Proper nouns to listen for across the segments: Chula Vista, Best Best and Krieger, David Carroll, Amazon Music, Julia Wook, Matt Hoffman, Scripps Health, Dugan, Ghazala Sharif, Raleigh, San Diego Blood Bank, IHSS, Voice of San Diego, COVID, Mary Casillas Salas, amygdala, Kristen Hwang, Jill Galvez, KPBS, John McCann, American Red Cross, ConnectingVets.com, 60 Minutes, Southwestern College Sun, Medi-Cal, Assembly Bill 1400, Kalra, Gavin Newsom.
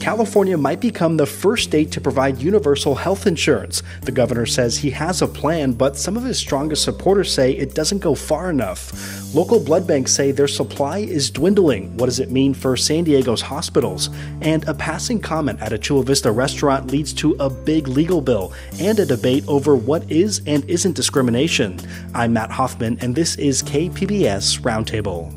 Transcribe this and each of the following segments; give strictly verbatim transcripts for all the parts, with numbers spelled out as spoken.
California might become the first state to provide universal health insurance. The governor says he has a plan, but some of his strongest supporters say it doesn't go far enough. Local blood banks say their supply is dwindling. What does it mean for San Diego's hospitals? And a passing comment at a Chula Vista restaurant leads to a big legal bill and a debate over what is and isn't discrimination. I'm Matt Hoffman, and this is K P B S Roundtable.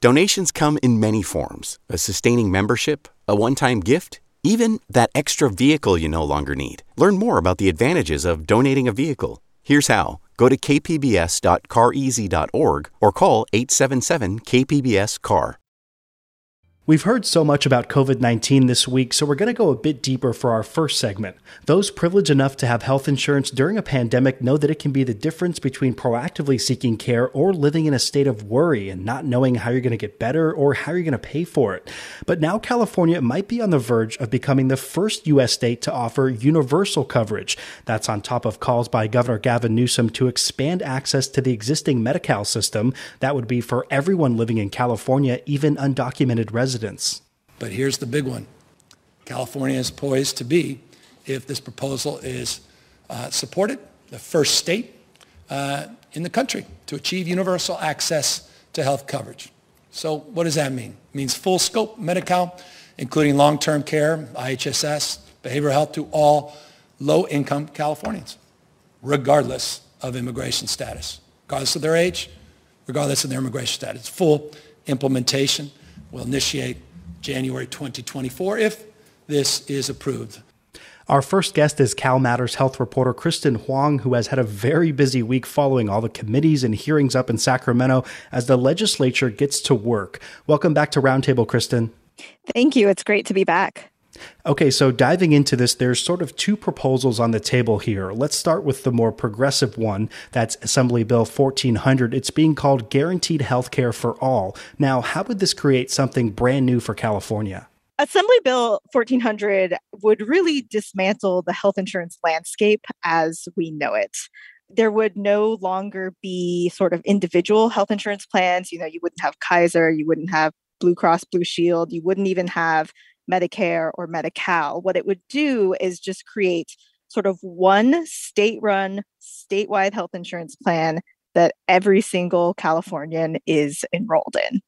Donations come in many forms: a sustaining membership, a one-time gift, even that extra vehicle you no longer need. Learn more about the advantages of donating a vehicle. Here's how. Go to k p b s dot car easy dot org or call eight seven seven K P B S C A R. We've heard so much about COVID nineteen this week, so we're going to go a bit deeper for our first segment. Those privileged enough to have health insurance during a pandemic know that it can be the difference between proactively seeking care or living in a state of worry and not knowing how you're going to get better or how you're going to pay for it. But now California might be on the verge of becoming the first U S state to offer universal coverage. That's on top of calls by Governor Gavin Newsom to expand access to the existing Medi-Cal system. That would be for everyone living in California, even undocumented residents. But here's the big one. California is poised to be, if this proposal is uh, supported, the first state uh, in the country to achieve universal access to health coverage. So what does that mean? It means full scope Medi-Cal, including long-term care, I H S S, behavioral health to all low-income Californians, regardless of immigration status, regardless of their age, regardless of their immigration status. Full implementation will initiate January twenty twenty-four if this is approved. Our first guest is CalMatters health reporter Kristen Hwang, who has had a very busy week following all the committees and hearings up in Sacramento as the legislature gets to work. Welcome back to Roundtable, Kristen. Thank you. It's great to be back. Okay, so diving into this, there's sort of two proposals on the table here. Let's start with the more progressive one. That's Assembly Bill fourteen hundred. It's being called Guaranteed Health Care for All. Now, how would this create something brand new for California? Assembly Bill fourteen hundred would really dismantle the health insurance landscape as we know it. There would no longer be sort of individual health insurance plans. You know, you wouldn't have Kaiser, you wouldn't have Blue Cross Blue Shield, you wouldn't even have Medicare or Medi-Cal. What it would do is just create sort of one state-run, statewide health insurance plan that every single Californian is enrolled in.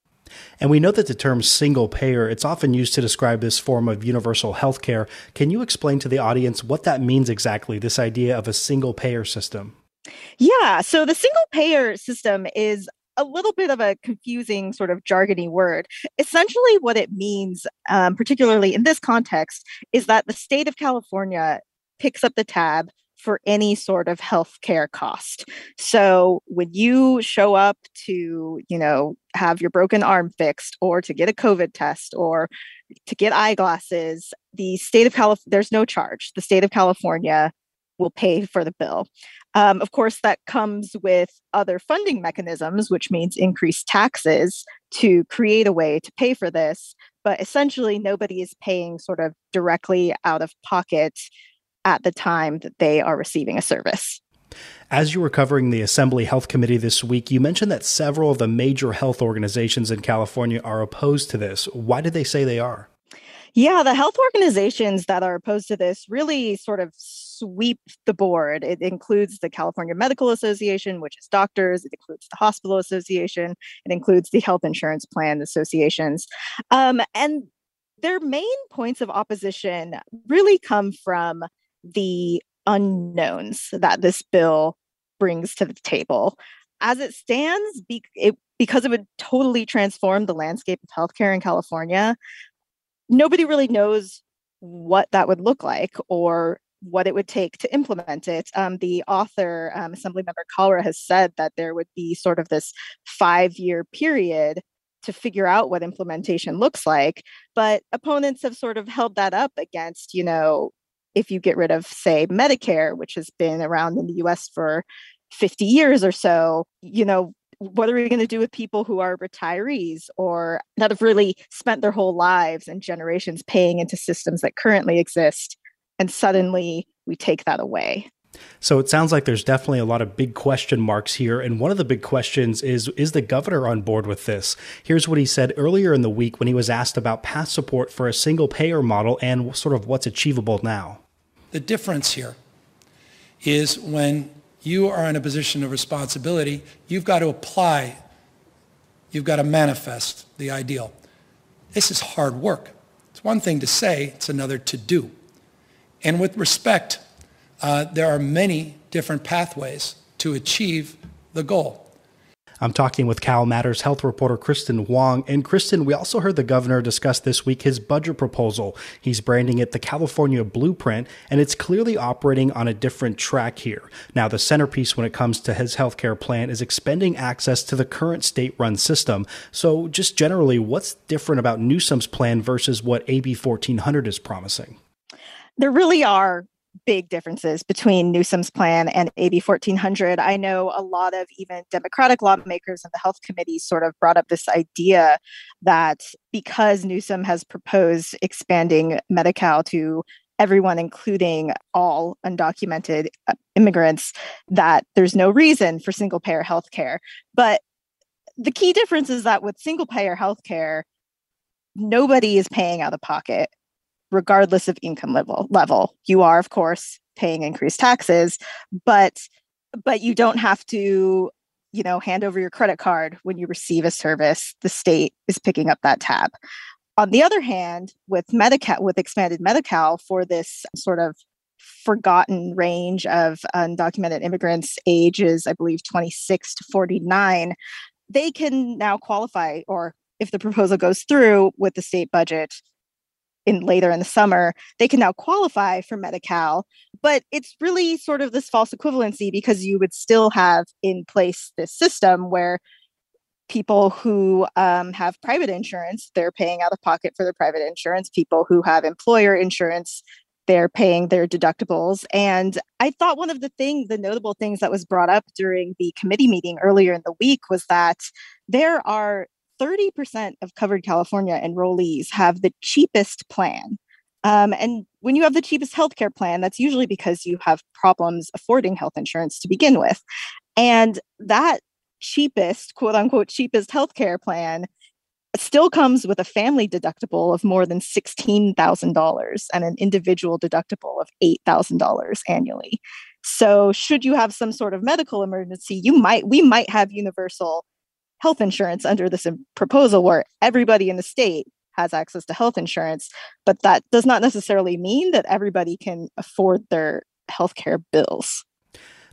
And we know that the term single payer, it's often used to describe this form of universal health care. Can you explain to the audience what that means exactly, this idea of a single payer system? Yeah, so the single payer system is a little bit of a confusing sort of jargony word. Essentially what it means, um, particularly in this context, is that the state of California picks up the tab for any sort of healthcare cost. So when you show up to, you know, have your broken arm fixed or to get a COVID test or to get eyeglasses, the state of California, there's no charge. The state of California will pay for the bill. Um, of course, that comes with other funding mechanisms, which means increased taxes to create a way to pay for this. But essentially, nobody is paying sort of directly out of pocket at the time that they are receiving a service. As you were covering the Assembly Health Committee this week, you mentioned that several of the major health organizations in California are opposed to this. Why did they say they are? Yeah, the health organizations that are opposed to this really sort of sweep the board. It includes the California Medical Association, which is doctors. It includes the Hospital Association. It includes the health insurance plan associations. Um, and their main points of opposition really come from the unknowns that this bill brings to the table. As it stands, be- it, because it would totally transform the landscape of healthcare in California, nobody really knows what that would look like or what it would take to implement it. Um, the author, um, Assemblymember Kalra, has said that there would be sort of this five-year period to figure out what implementation looks like. But opponents have sort of held that up against, you know, if you get rid of, say, Medicare, which has been around in the U S for fifty years or so, you know, what are we going to do with people who are retirees or that have really spent their whole lives and generations paying into systems that currently exist? And suddenly we take that away. So it sounds like there's definitely a lot of big question marks here. And one of the big questions is, is the governor on board with this? Here's what he said earlier in the week when he was asked about past support for a single payer model and sort of what's achievable now. The difference here is when you are in a position of responsibility, you've got to apply, you've got to manifest the ideal. This is hard work. It's one thing to say, it's another to do. And with respect, Uh, there are many different pathways to achieve the goal. I'm talking with CalMatters health reporter Kristen Hwang. And Kristen, we also heard the governor discuss this week his budget proposal. He's branding it the California Blueprint, and it's clearly operating on a different track here. Now, the centerpiece when it comes to his health care plan is expanding access to the current state-run system. So just generally, what's different about Newsom's plan versus what A B fourteen hundred is promising? There really are big differences between Newsom's plan and A B fourteen hundred. I know a lot of even Democratic lawmakers in the health committee sort of brought up this idea that because Newsom has proposed expanding Medi-Cal to everyone, including all undocumented immigrants, that there's no reason for single-payer healthcare. But the key difference is that with single-payer healthcare, nobody is paying out of pocket, regardless of income level level. You are, of course, paying increased taxes, but but you don't have to, you know, hand over your credit card when you receive a service. The state is picking up that tab. On the other hand, with Medi-Cal, with expanded Medi-Cal for this sort of forgotten range of undocumented immigrants, ages, I believe, twenty-six to forty-nine, they can now qualify, or if the proposal goes through with the state budget, in later in the summer, they can now qualify for Medi-Cal, but it's really sort of this false equivalency because you would still have in place this system where people who um, have private insurance, they're paying out of pocket for their private insurance. People who have employer insurance, they're paying their deductibles. And I thought one of the things, the notable things that was brought up during the committee meeting earlier in the week was that there are thirty percent of Covered California enrollees have the cheapest plan. Um, and when you have the cheapest healthcare plan, that's usually because you have problems affording health insurance to begin with. And that cheapest, quote unquote, cheapest healthcare plan still comes with a family deductible of more than sixteen thousand dollars and an individual deductible of eight thousand dollars annually. So should you have some sort of medical emergency, you might, we might have universal health insurance under this proposal where everybody in the state has access to health insurance, but that does not necessarily mean that everybody can afford their healthcare bills.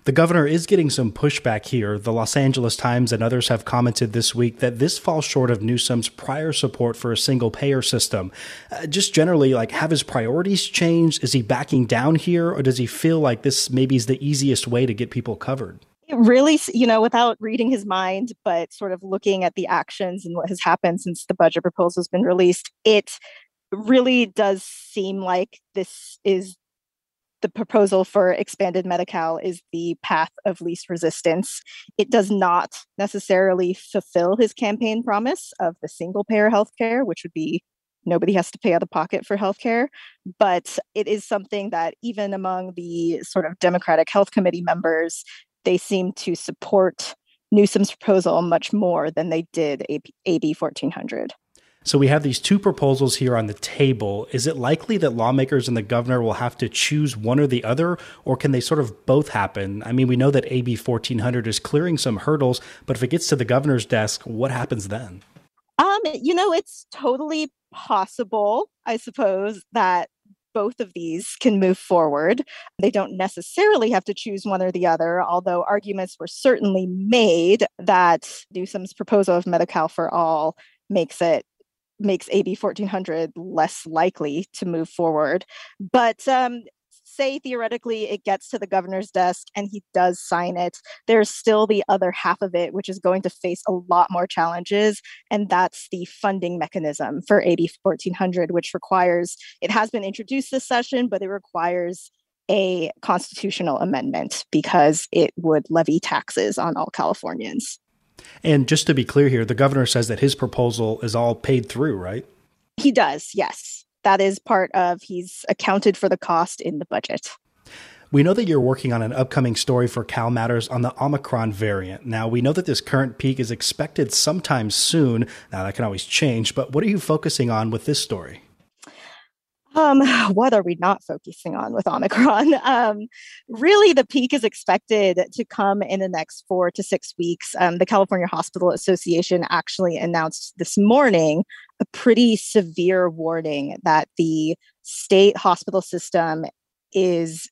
The governor is getting some pushback here. The Los Angeles Times and others have commented this week that this falls short of Newsom's prior support for a single-payer system. Uh, just generally, like, have his priorities changed? Is he backing down here, or does he feel like this maybe is the easiest way to get people covered? Really, you know, without reading his mind, but sort of looking at the actions and what has happened since the budget proposal has been released, it really does seem like this is the proposal for expanded Medi-Cal is the path of least resistance. It does not necessarily fulfill his campaign promise of the single payer healthcare, which would be nobody has to pay out of pocket for healthcare, but it is something that even among the sort of Democratic Health Committee members, they seem to support Newsom's proposal much more than they did A B fourteen hundred. So we have these two proposals here on the table. Is it likely that lawmakers and the governor will have to choose one or the other, or can they sort of both happen? I mean, we know that A B fourteen hundred is clearing some hurdles, but if it gets to the governor's desk, what happens then? Um, you know, it's totally possible, I suppose, that both of these can move forward. They don't necessarily have to choose one or the other, although arguments were certainly made that Newsom's proposal of Medi-Cal for all makes it makes A B fourteen hundred less likely to move forward. But um, say theoretically it gets to the governor's desk and he does sign it, there's still the other half of it, which is going to face a lot more challenges. And that's the funding mechanism for A B fourteen hundred, which requires, it has been introduced this session, but it requires a constitutional amendment because it would levy taxes on all Californians. And just to be clear here, the governor says that his proposal is all paid through, right? He does, yes. That is part of, he's accounted for the cost in the budget. We know that you're working on an upcoming story for CalMatters on the Omicron variant. Now, we know that this current peak is expected sometime soon. Now, that can always change, but what are you focusing on with this story? Um, what are we not focusing on with Omicron? Um, really, the peak is expected to come in the next four to six weeks. Um, the California Hospital Association actually announced this morning a pretty severe warning that the state hospital system is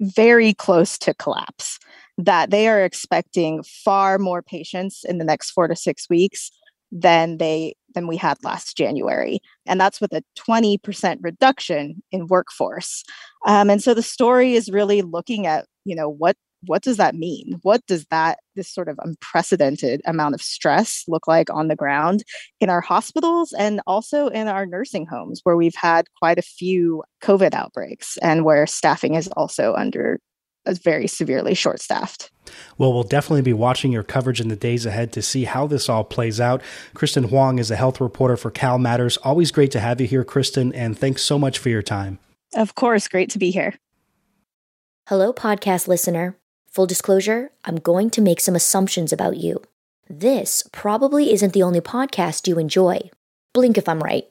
very close to collapse, that they are expecting far more patients in the next four to six weeks than they than we had last January. And that's with a twenty percent reduction in workforce. Um, and so the story is really looking at, you know, what what does that mean? What does that this sort of unprecedented amount of stress look like on the ground in our hospitals and also in our nursing homes, where we've had quite a few COVID outbreaks and where staffing is also under is very severely short-staffed. Well, we'll definitely be watching your coverage in the days ahead to see how this all plays out. Kristen Hwang is a health reporter for CalMatters. Always great to have you here, Kristen, and thanks so much for your time. Of course, great to be here. Hello, podcast listener. Full disclosure, I'm going to make some assumptions about you. This probably isn't the only podcast you enjoy. Blink if I'm right.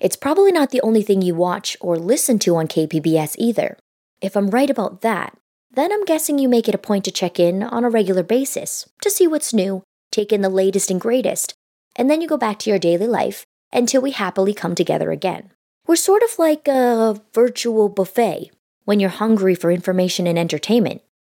It's probably not the only thing you watch or listen to on K P B S either. If I'm right about that, then I'm guessing you make it a point to check in on a regular basis to see what's new, take in the latest and greatest, and then you go back to your daily life until we happily come together again. We're sort of like a virtual buffet. When you're hungry for information and entertainment,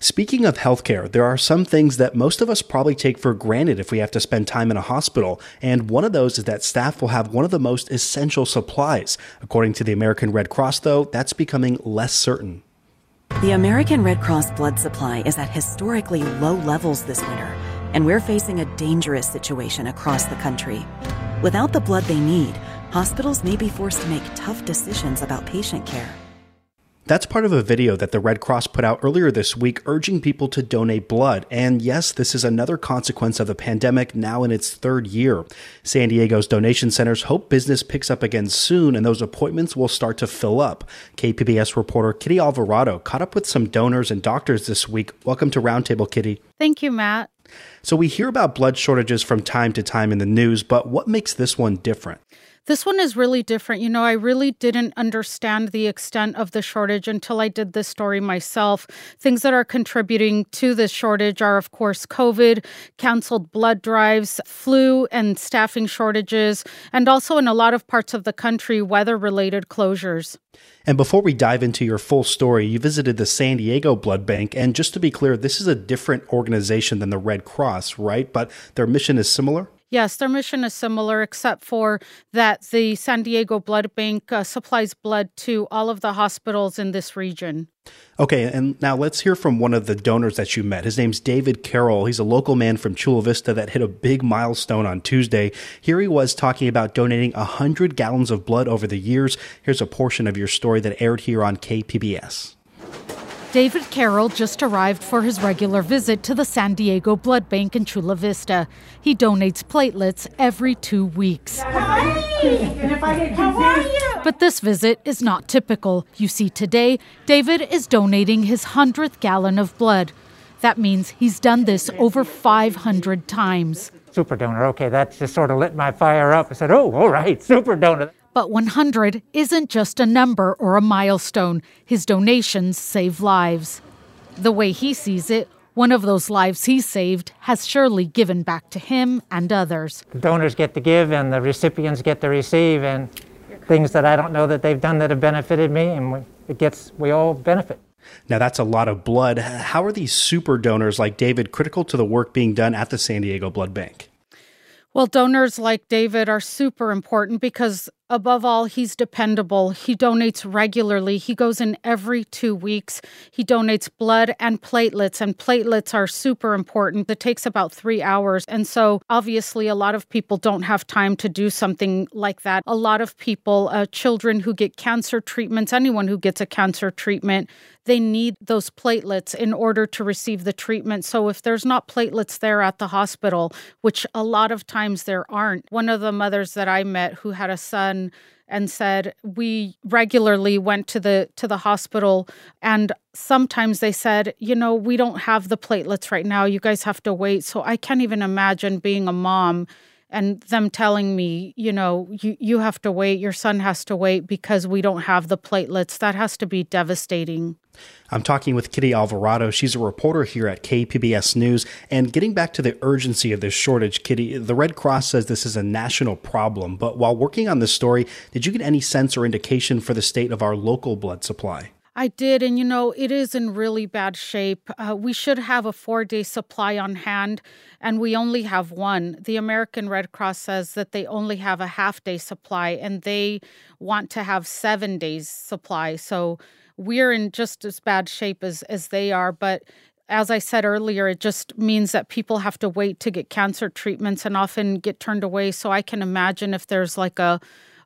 Speaking of healthcare, there are some things that most of us probably take for granted if we have to spend time in a hospital, and one of those is that staff will have one of the most essential supplies. According to the American Red Cross, though, that's becoming less certain. The American Red Cross blood supply is at historically low levels this winter, and we're facing a dangerous situation across the country. Without the blood they need, hospitals may be forced to make tough decisions about patient care. That's part of a video that the Red Cross put out earlier this week urging people to donate blood. And yes, this is another consequence of the pandemic, now in its third year. San Diego's donation centers hope business picks up again soon and those appointments will start to fill up. K P B S reporter Kitty Alvarado caught up with some donors and doctors this week. Welcome to Roundtable, Kitty. Thank you, Matt. So we hear about blood shortages from time to time in the news, but what makes this one different? This one is really different. You know, I really didn't understand the extent of the shortage until I did this story myself. Things that are contributing to this shortage are, of course, COVID, canceled blood drives, flu and staffing shortages, and also in a lot of parts of the country, weather-related closures. And before we dive into your full story, you visited the San Diego Blood Bank. And just to be clear, this is a different organization than the Red Cross, right? But their mission is similar? Yes, their mission is similar, except for that the San Diego Blood Bank uh, supplies blood to all of the hospitals in this region. Okay, and now let's hear from one of the donors that you met. His name's David Carroll. He's a local man from Chula Vista that hit a big milestone on Tuesday. Here he was talking about donating one hundred gallons of blood over the years. Here's a portion of your story that aired here on K P B S. David Carroll just arrived for his regular visit to the San Diego Blood Bank in Chula Vista. He donates platelets every two weeks. Hi. But this visit is not typical. You see, today, David is donating his hundredth gallon of blood. That means he's done this over five hundred times. Super donor, okay, that just sort of lit my fire up. I said, oh, all right, super donor. But one hundred isn't just a number or a milestone. His donations save lives. The way he sees it, one of those lives he saved has surely given back to him and others. The donors get to give and the recipients get to receive, and things that I don't know that they've done that have benefited me, and it gets, we all benefit. Now, that's a lot of blood. How are these super donors like David critical to the work being done at the San Diego Blood Bank? Well, donors like David are super important because Above all, he's dependable. He donates regularly. He goes in every two weeks. He donates blood and platelets, and platelets are super important. It takes about three hours. And so obviously a lot of people don't have time to do something like that. A lot of people, uh, children who get cancer treatments, anyone who gets a cancer treatment, they need those platelets in order to receive the treatment. So if there's not platelets there at the hospital, which a lot of times there aren't, one of the mothers that I met who had a son and said, we regularly went to the to the hospital, and sometimes they said, you know, we don't have the platelets right now. You guys have to wait. So I can't even imagine being a mom and them telling me, you know, you, you have to wait. Your son has to wait because we don't have the platelets. That has to be devastating. I'm talking with Kitty Alvarado. She's a reporter here at K P B S News. And getting back to the urgency of this shortage, Kitty, the Red Cross says this is a national problem. But while working on this story, did you get any sense or indication for the state of our local blood supply? I did. And, you know, it is in really bad shape. Uh, we should have a four-day supply on hand, and we only have one. The American Red Cross says that they only have a half-day supply, and they want to have seven days supply. So we're in just as bad shape as, as they are. But as I said earlier, it just means that people have to wait to get cancer treatments and often get turned away. So I can imagine if there's like a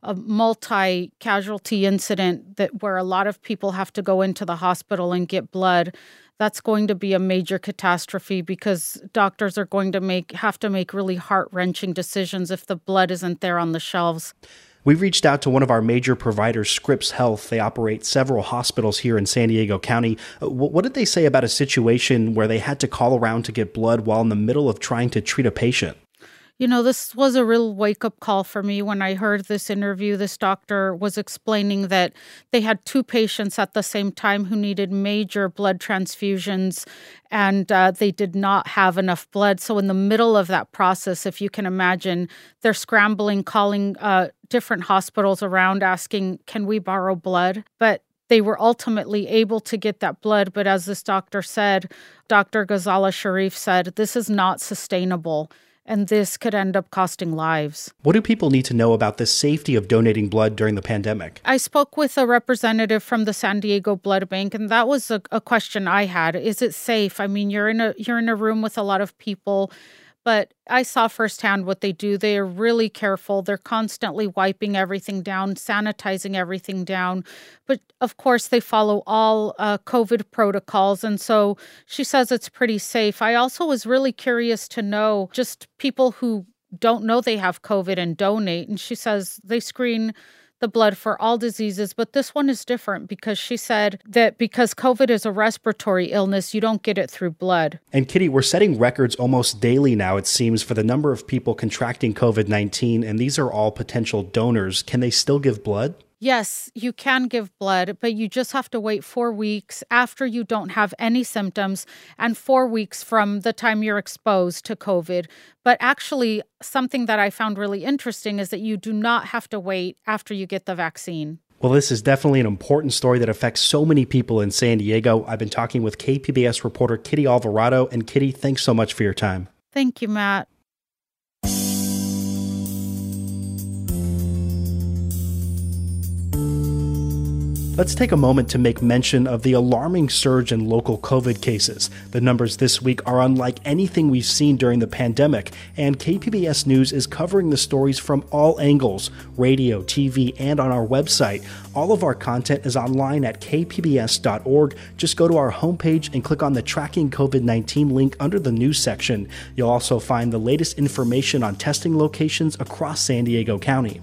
a multi-casualty incident that where a lot of people have to go into the hospital and get blood, that's going to be a major catastrophe because doctors are going to make have to make really heart-wrenching decisions if the blood isn't there on the shelves. We reached out to one of our major providers, Scripps Health. They operate several hospitals here in San Diego County. What did they say about a situation where they had to call around to get blood while in the middle of trying to treat a patient? You know, this was a real wake-up call for me when I heard this interview. This doctor was explaining that they had two patients at the same time who needed major blood transfusions, and uh, they did not have enough blood. So in the middle of that process, if you can imagine, they're scrambling, calling uh, different hospitals around, asking, can we borrow blood? But they were ultimately able to get that blood. But as this doctor said, Doctor Ghazala Sharif said, this is not sustainable. And this could end up costing lives. What do people need to know about the safety of donating blood during the pandemic? I spoke with a representative from the San Diego Blood Bank, and that was a, a question I had. Is it safe? I mean, you're in a you're in a room with a lot of people, but I saw firsthand what they do. They are really careful. They're constantly wiping everything down, sanitizing everything down. But of course, they follow all uh, COVID protocols. And so she says it's pretty safe. I also was really curious to know just people who don't know they have COVID and donate. And she says they screen the blood for all diseases, but this one is different because she said that because COVID is a respiratory illness, you don't get it through blood. And Kitty, we're setting records almost daily now, it seems, for the number of people contracting COVID nineteen, and these are all potential donors. Can they still give blood? Yes, you can give blood, but you just have to wait four weeks after you don't have any symptoms and four weeks from the time you're exposed to COVID. But actually, something that I found really interesting is that you do not have to wait after you get the vaccine. Well, this is definitely an important story that affects so many people in San Diego. I've been talking with K P B S reporter Kitty Alvarado. And Kitty, thanks so much for your time. Thank you, Matt. Let's take a moment to make mention of the alarming surge in local COVID cases. The numbers this week are unlike anything we've seen during the pandemic, and K P B S News is covering the stories from all angles, radio, T V, and on our website. All of our content is online at k p b s dot org. Just go to our homepage and click on the Tracking COVID nineteen link under the news section. You'll also find the latest information on testing locations across San Diego County.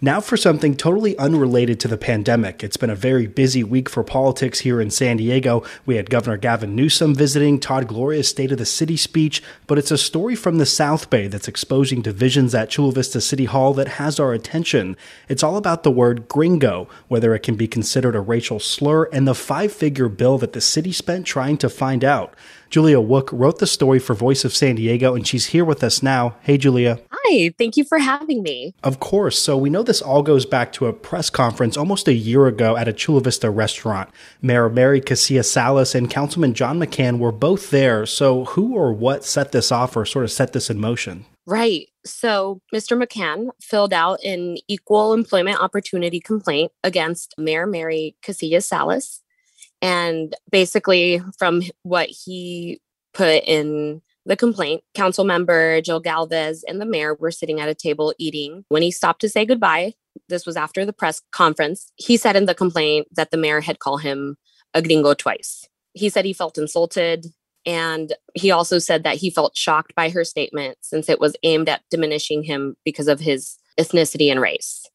Now for something totally unrelated to the pandemic. It's been a very busy week for politics here in San Diego. We had Governor Gavin Newsom visiting, Todd Gloria's State of the City speech, but it's a story from the South Bay that's exposing divisions at Chula Vista City Hall that has our attention. It's all about the word gringo, whether it can be considered a racial slur, and the five-figure bill that the city spent trying to find out. Julia Wook wrote the story for Voice of San Diego, and she's here with us now. Hey, Julia. Hi. Thank you for having me. Of course. So we know this all goes back to a press conference almost a year ago at a Chula Vista restaurant. Mayor Mary Casillas Salas and Councilman John McCann were both there. So who or what set this off or sort of set this in motion? Right. So Mister McCann filled out an equal employment opportunity complaint against Mayor Mary Casillas Salas. And basically, from what he put in the complaint, council member Jill Galvez and the mayor were sitting at a table eating when he stopped to say goodbye. This was after the press conference. He said in the complaint that the mayor had called him a gringo twice. He said he felt insulted. And he also said that he felt shocked by her statement since it was aimed at diminishing him because of his ethnicity and race.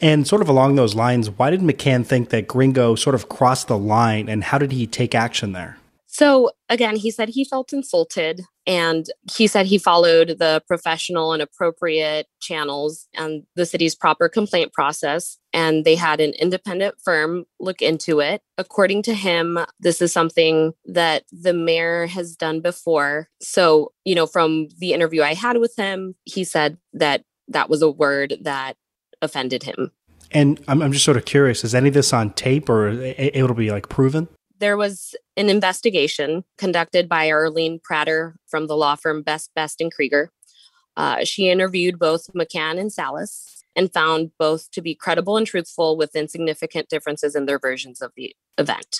And sort of along those lines, why did McCann think that gringo sort of crossed the line, and how did he take action there? So again, he said he felt insulted, and he said he followed the professional and appropriate channels and the city's proper complaint process, and they had an independent firm look into it. According to him, this is something that the mayor has done before. So, you know, from the interview I had with him, he said that that was a word that offended him. And I'm, I'm just sort of curious, is any of this on tape or it'll be like proven? There was an investigation conducted by Arlene Pratter from the law firm Best Best and Krieger. Uh, she interviewed both McCann and Salas and found both to be credible and truthful with insignificant differences in their versions of the event.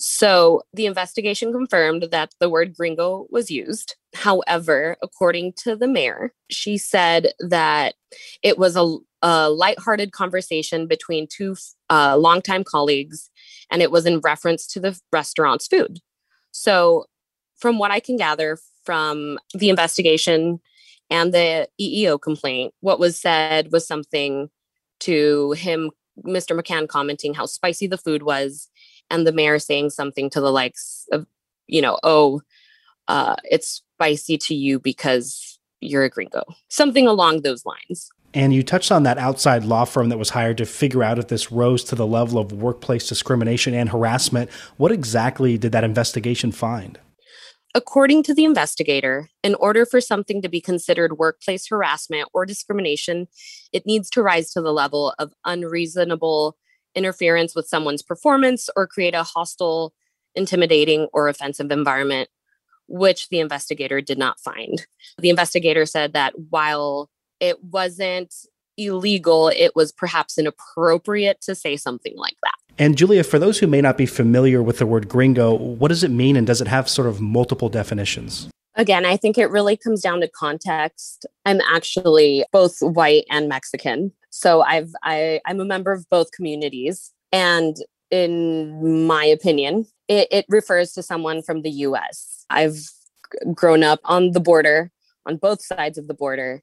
So the investigation confirmed that the word gringo was used. However, according to the mayor, she said that it was a, a lighthearted conversation between two uh, longtime colleagues, and it was in reference to the restaurant's food. So from what I can gather from the investigation and the E E O complaint, what was said was something to him, Mister McCann commenting how spicy the food was, and the mayor saying something to the likes of, you know, oh, uh, it's spicy to you because you're a gringo. Something along those lines. And you touched on that outside law firm that was hired to figure out if this rose to the level of workplace discrimination and harassment. What exactly did that investigation find? According to the investigator, in order for something to be considered workplace harassment or discrimination, it needs to rise to the level of unreasonable interference with someone's performance or create a hostile, intimidating, or offensive environment, which the investigator did not find. The investigator said that while it wasn't illegal, it was perhaps inappropriate to say something like that. And Julia, for those who may not be familiar with the word gringo, what does it mean, and does it have sort of multiple definitions? Again, I think it really comes down to context. I'm actually both white and Mexican. So I've, I, I'm a member of both communities. And in my opinion, it, it refers to someone from the U S. I've grown up on the border, on both sides of the border.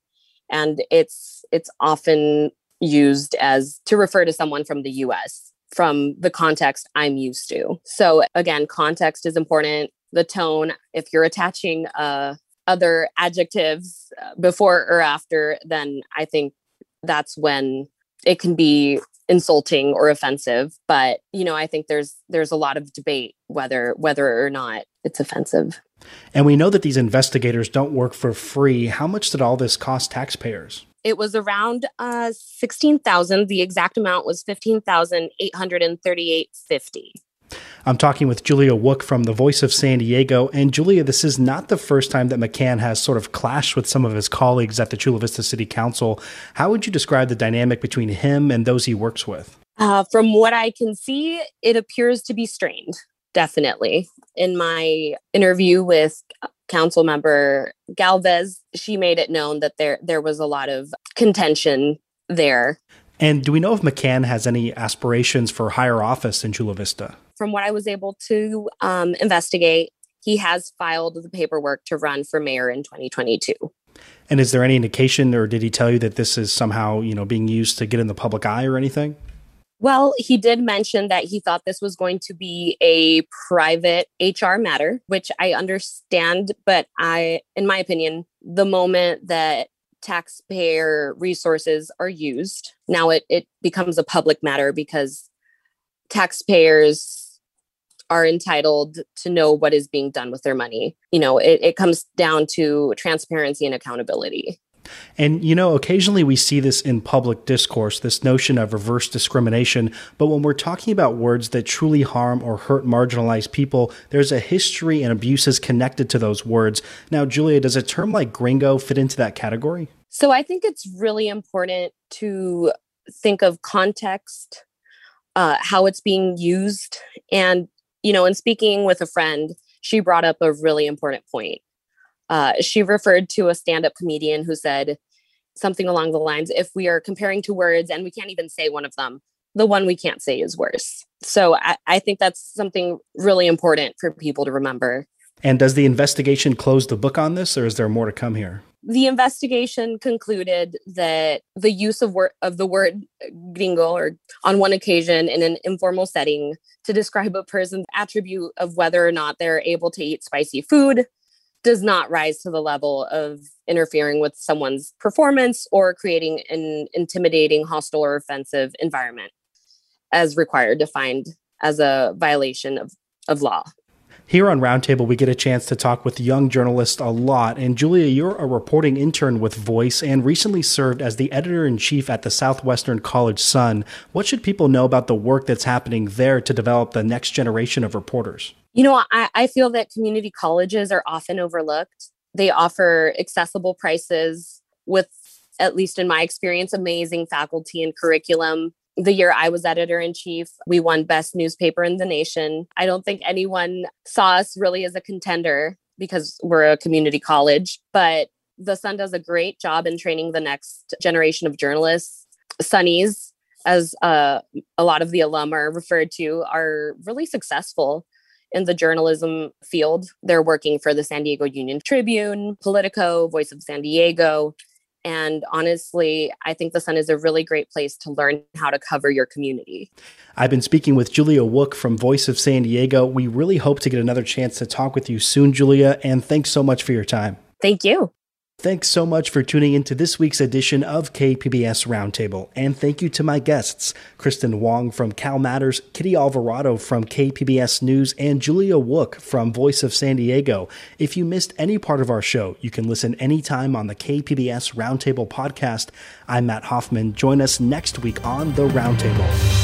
And it's it's often used as to refer to someone from the U S, from the context I'm used to. So again, context is important. The tone, if you're attaching uh, other adjectives before or after, then I think that's when it can be insulting or offensive. But, you know, I think there's there's a lot of debate whether whether or not it's offensive. And we know that these investigators don't work for free. How much did all this cost taxpayers? It was around uh, sixteen thousand dollars. The exact amount was fifteen thousand eight hundred thirty-eight dollars and fifty cents. I'm talking with Julia Wook from The Voice of San Diego. And Julia, this is not the first time that McCann has sort of clashed with some of his colleagues at the Chula Vista City Council. How would you describe the dynamic between him and those he works with? Uh, from what I can see, it appears to be strained, definitely. In my interview with Council Member Galvez, she made it known that there there was a lot of contention there. And do we know if McCann has any aspirations for higher office in Chula Vista? From what I was able to um, investigate, he has filed the paperwork to run for mayor in twenty twenty-two. And is there any indication, or did he tell you that this is somehow, you know, being used to get in the public eye or anything? Well, he did mention that he thought this was going to be a private H R matter, which I understand. But I, in my opinion, the moment that taxpayer resources are used, now it, it becomes a public matter because taxpayers are entitled to know what is being done with their money. You know, it, it comes down to transparency and accountability. And, you know, occasionally we see this in public discourse, this notion of reverse discrimination. But when we're talking about words that truly harm or hurt marginalized people, there's a history and abuses connected to those words. Now, Julia, does a term like gringo fit into that category? So I think it's really important to think of context, uh, how it's being used. And, you know, in speaking with a friend, she brought up a really important point. Uh, she referred to a stand-up comedian who said something along the lines, if we are comparing two words and we can't even say one of them, the one we can't say is worse. So I, I think that's something really important for people to remember. And does the investigation close the book on this, or is there more to come here? The investigation concluded that the use of, wor- of the word gringo or on one occasion in an informal setting to describe a person's attribute of whether or not they're able to eat spicy food does not rise to the level of interfering with someone's performance or creating an intimidating, hostile, or offensive environment as required, defined as a violation of, of law. Here on Roundtable, we get a chance to talk with young journalists a lot. And Julia, you're a reporting intern with Voice and recently served as the editor-in-chief at the Southwestern College Sun. What should people know about the work that's happening there to develop the next generation of reporters? You know, I, I feel that community colleges are often overlooked. They offer accessible prices with, at least in my experience, amazing faculty and curriculum. The year I was editor-in-chief, we won Best Newspaper in the Nation. I don't think anyone saw us really as a contender because we're a community college, but the Sun does a great job in training the next generation of journalists. Sunnies, as uh, a lot of the alum are referred to, are really successful in the journalism field. They're working for the San Diego Union Tribune, Politico, Voice of San Diego. And honestly, I think the Sun is a really great place to learn how to cover your community. I've been speaking with Julia Wook from Voice of San Diego. We really hope to get another chance to talk with you soon, Julia, and thanks so much for your time. Thank you. Thanks so much for tuning into this week's edition of K P B S Roundtable. And thank you to my guests, Kristen Hwang from CalMatters, Kitty Alvarado from K P B S News, and Julia Wook from Voice of San Diego. If you missed any part of our show, you can listen anytime on the K P B S Roundtable podcast. I'm Matt Hoffman. Join us next week on The Roundtable.